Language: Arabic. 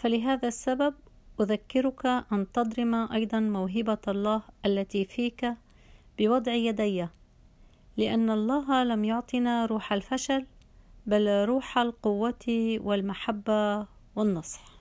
فلهذا السبب أذكرك أن تضرم أيضا موهبة الله التي فيك بوضع يدي، لأن الله لم يعطنا روح الفشل بل روح القوة والمحبة والنصح.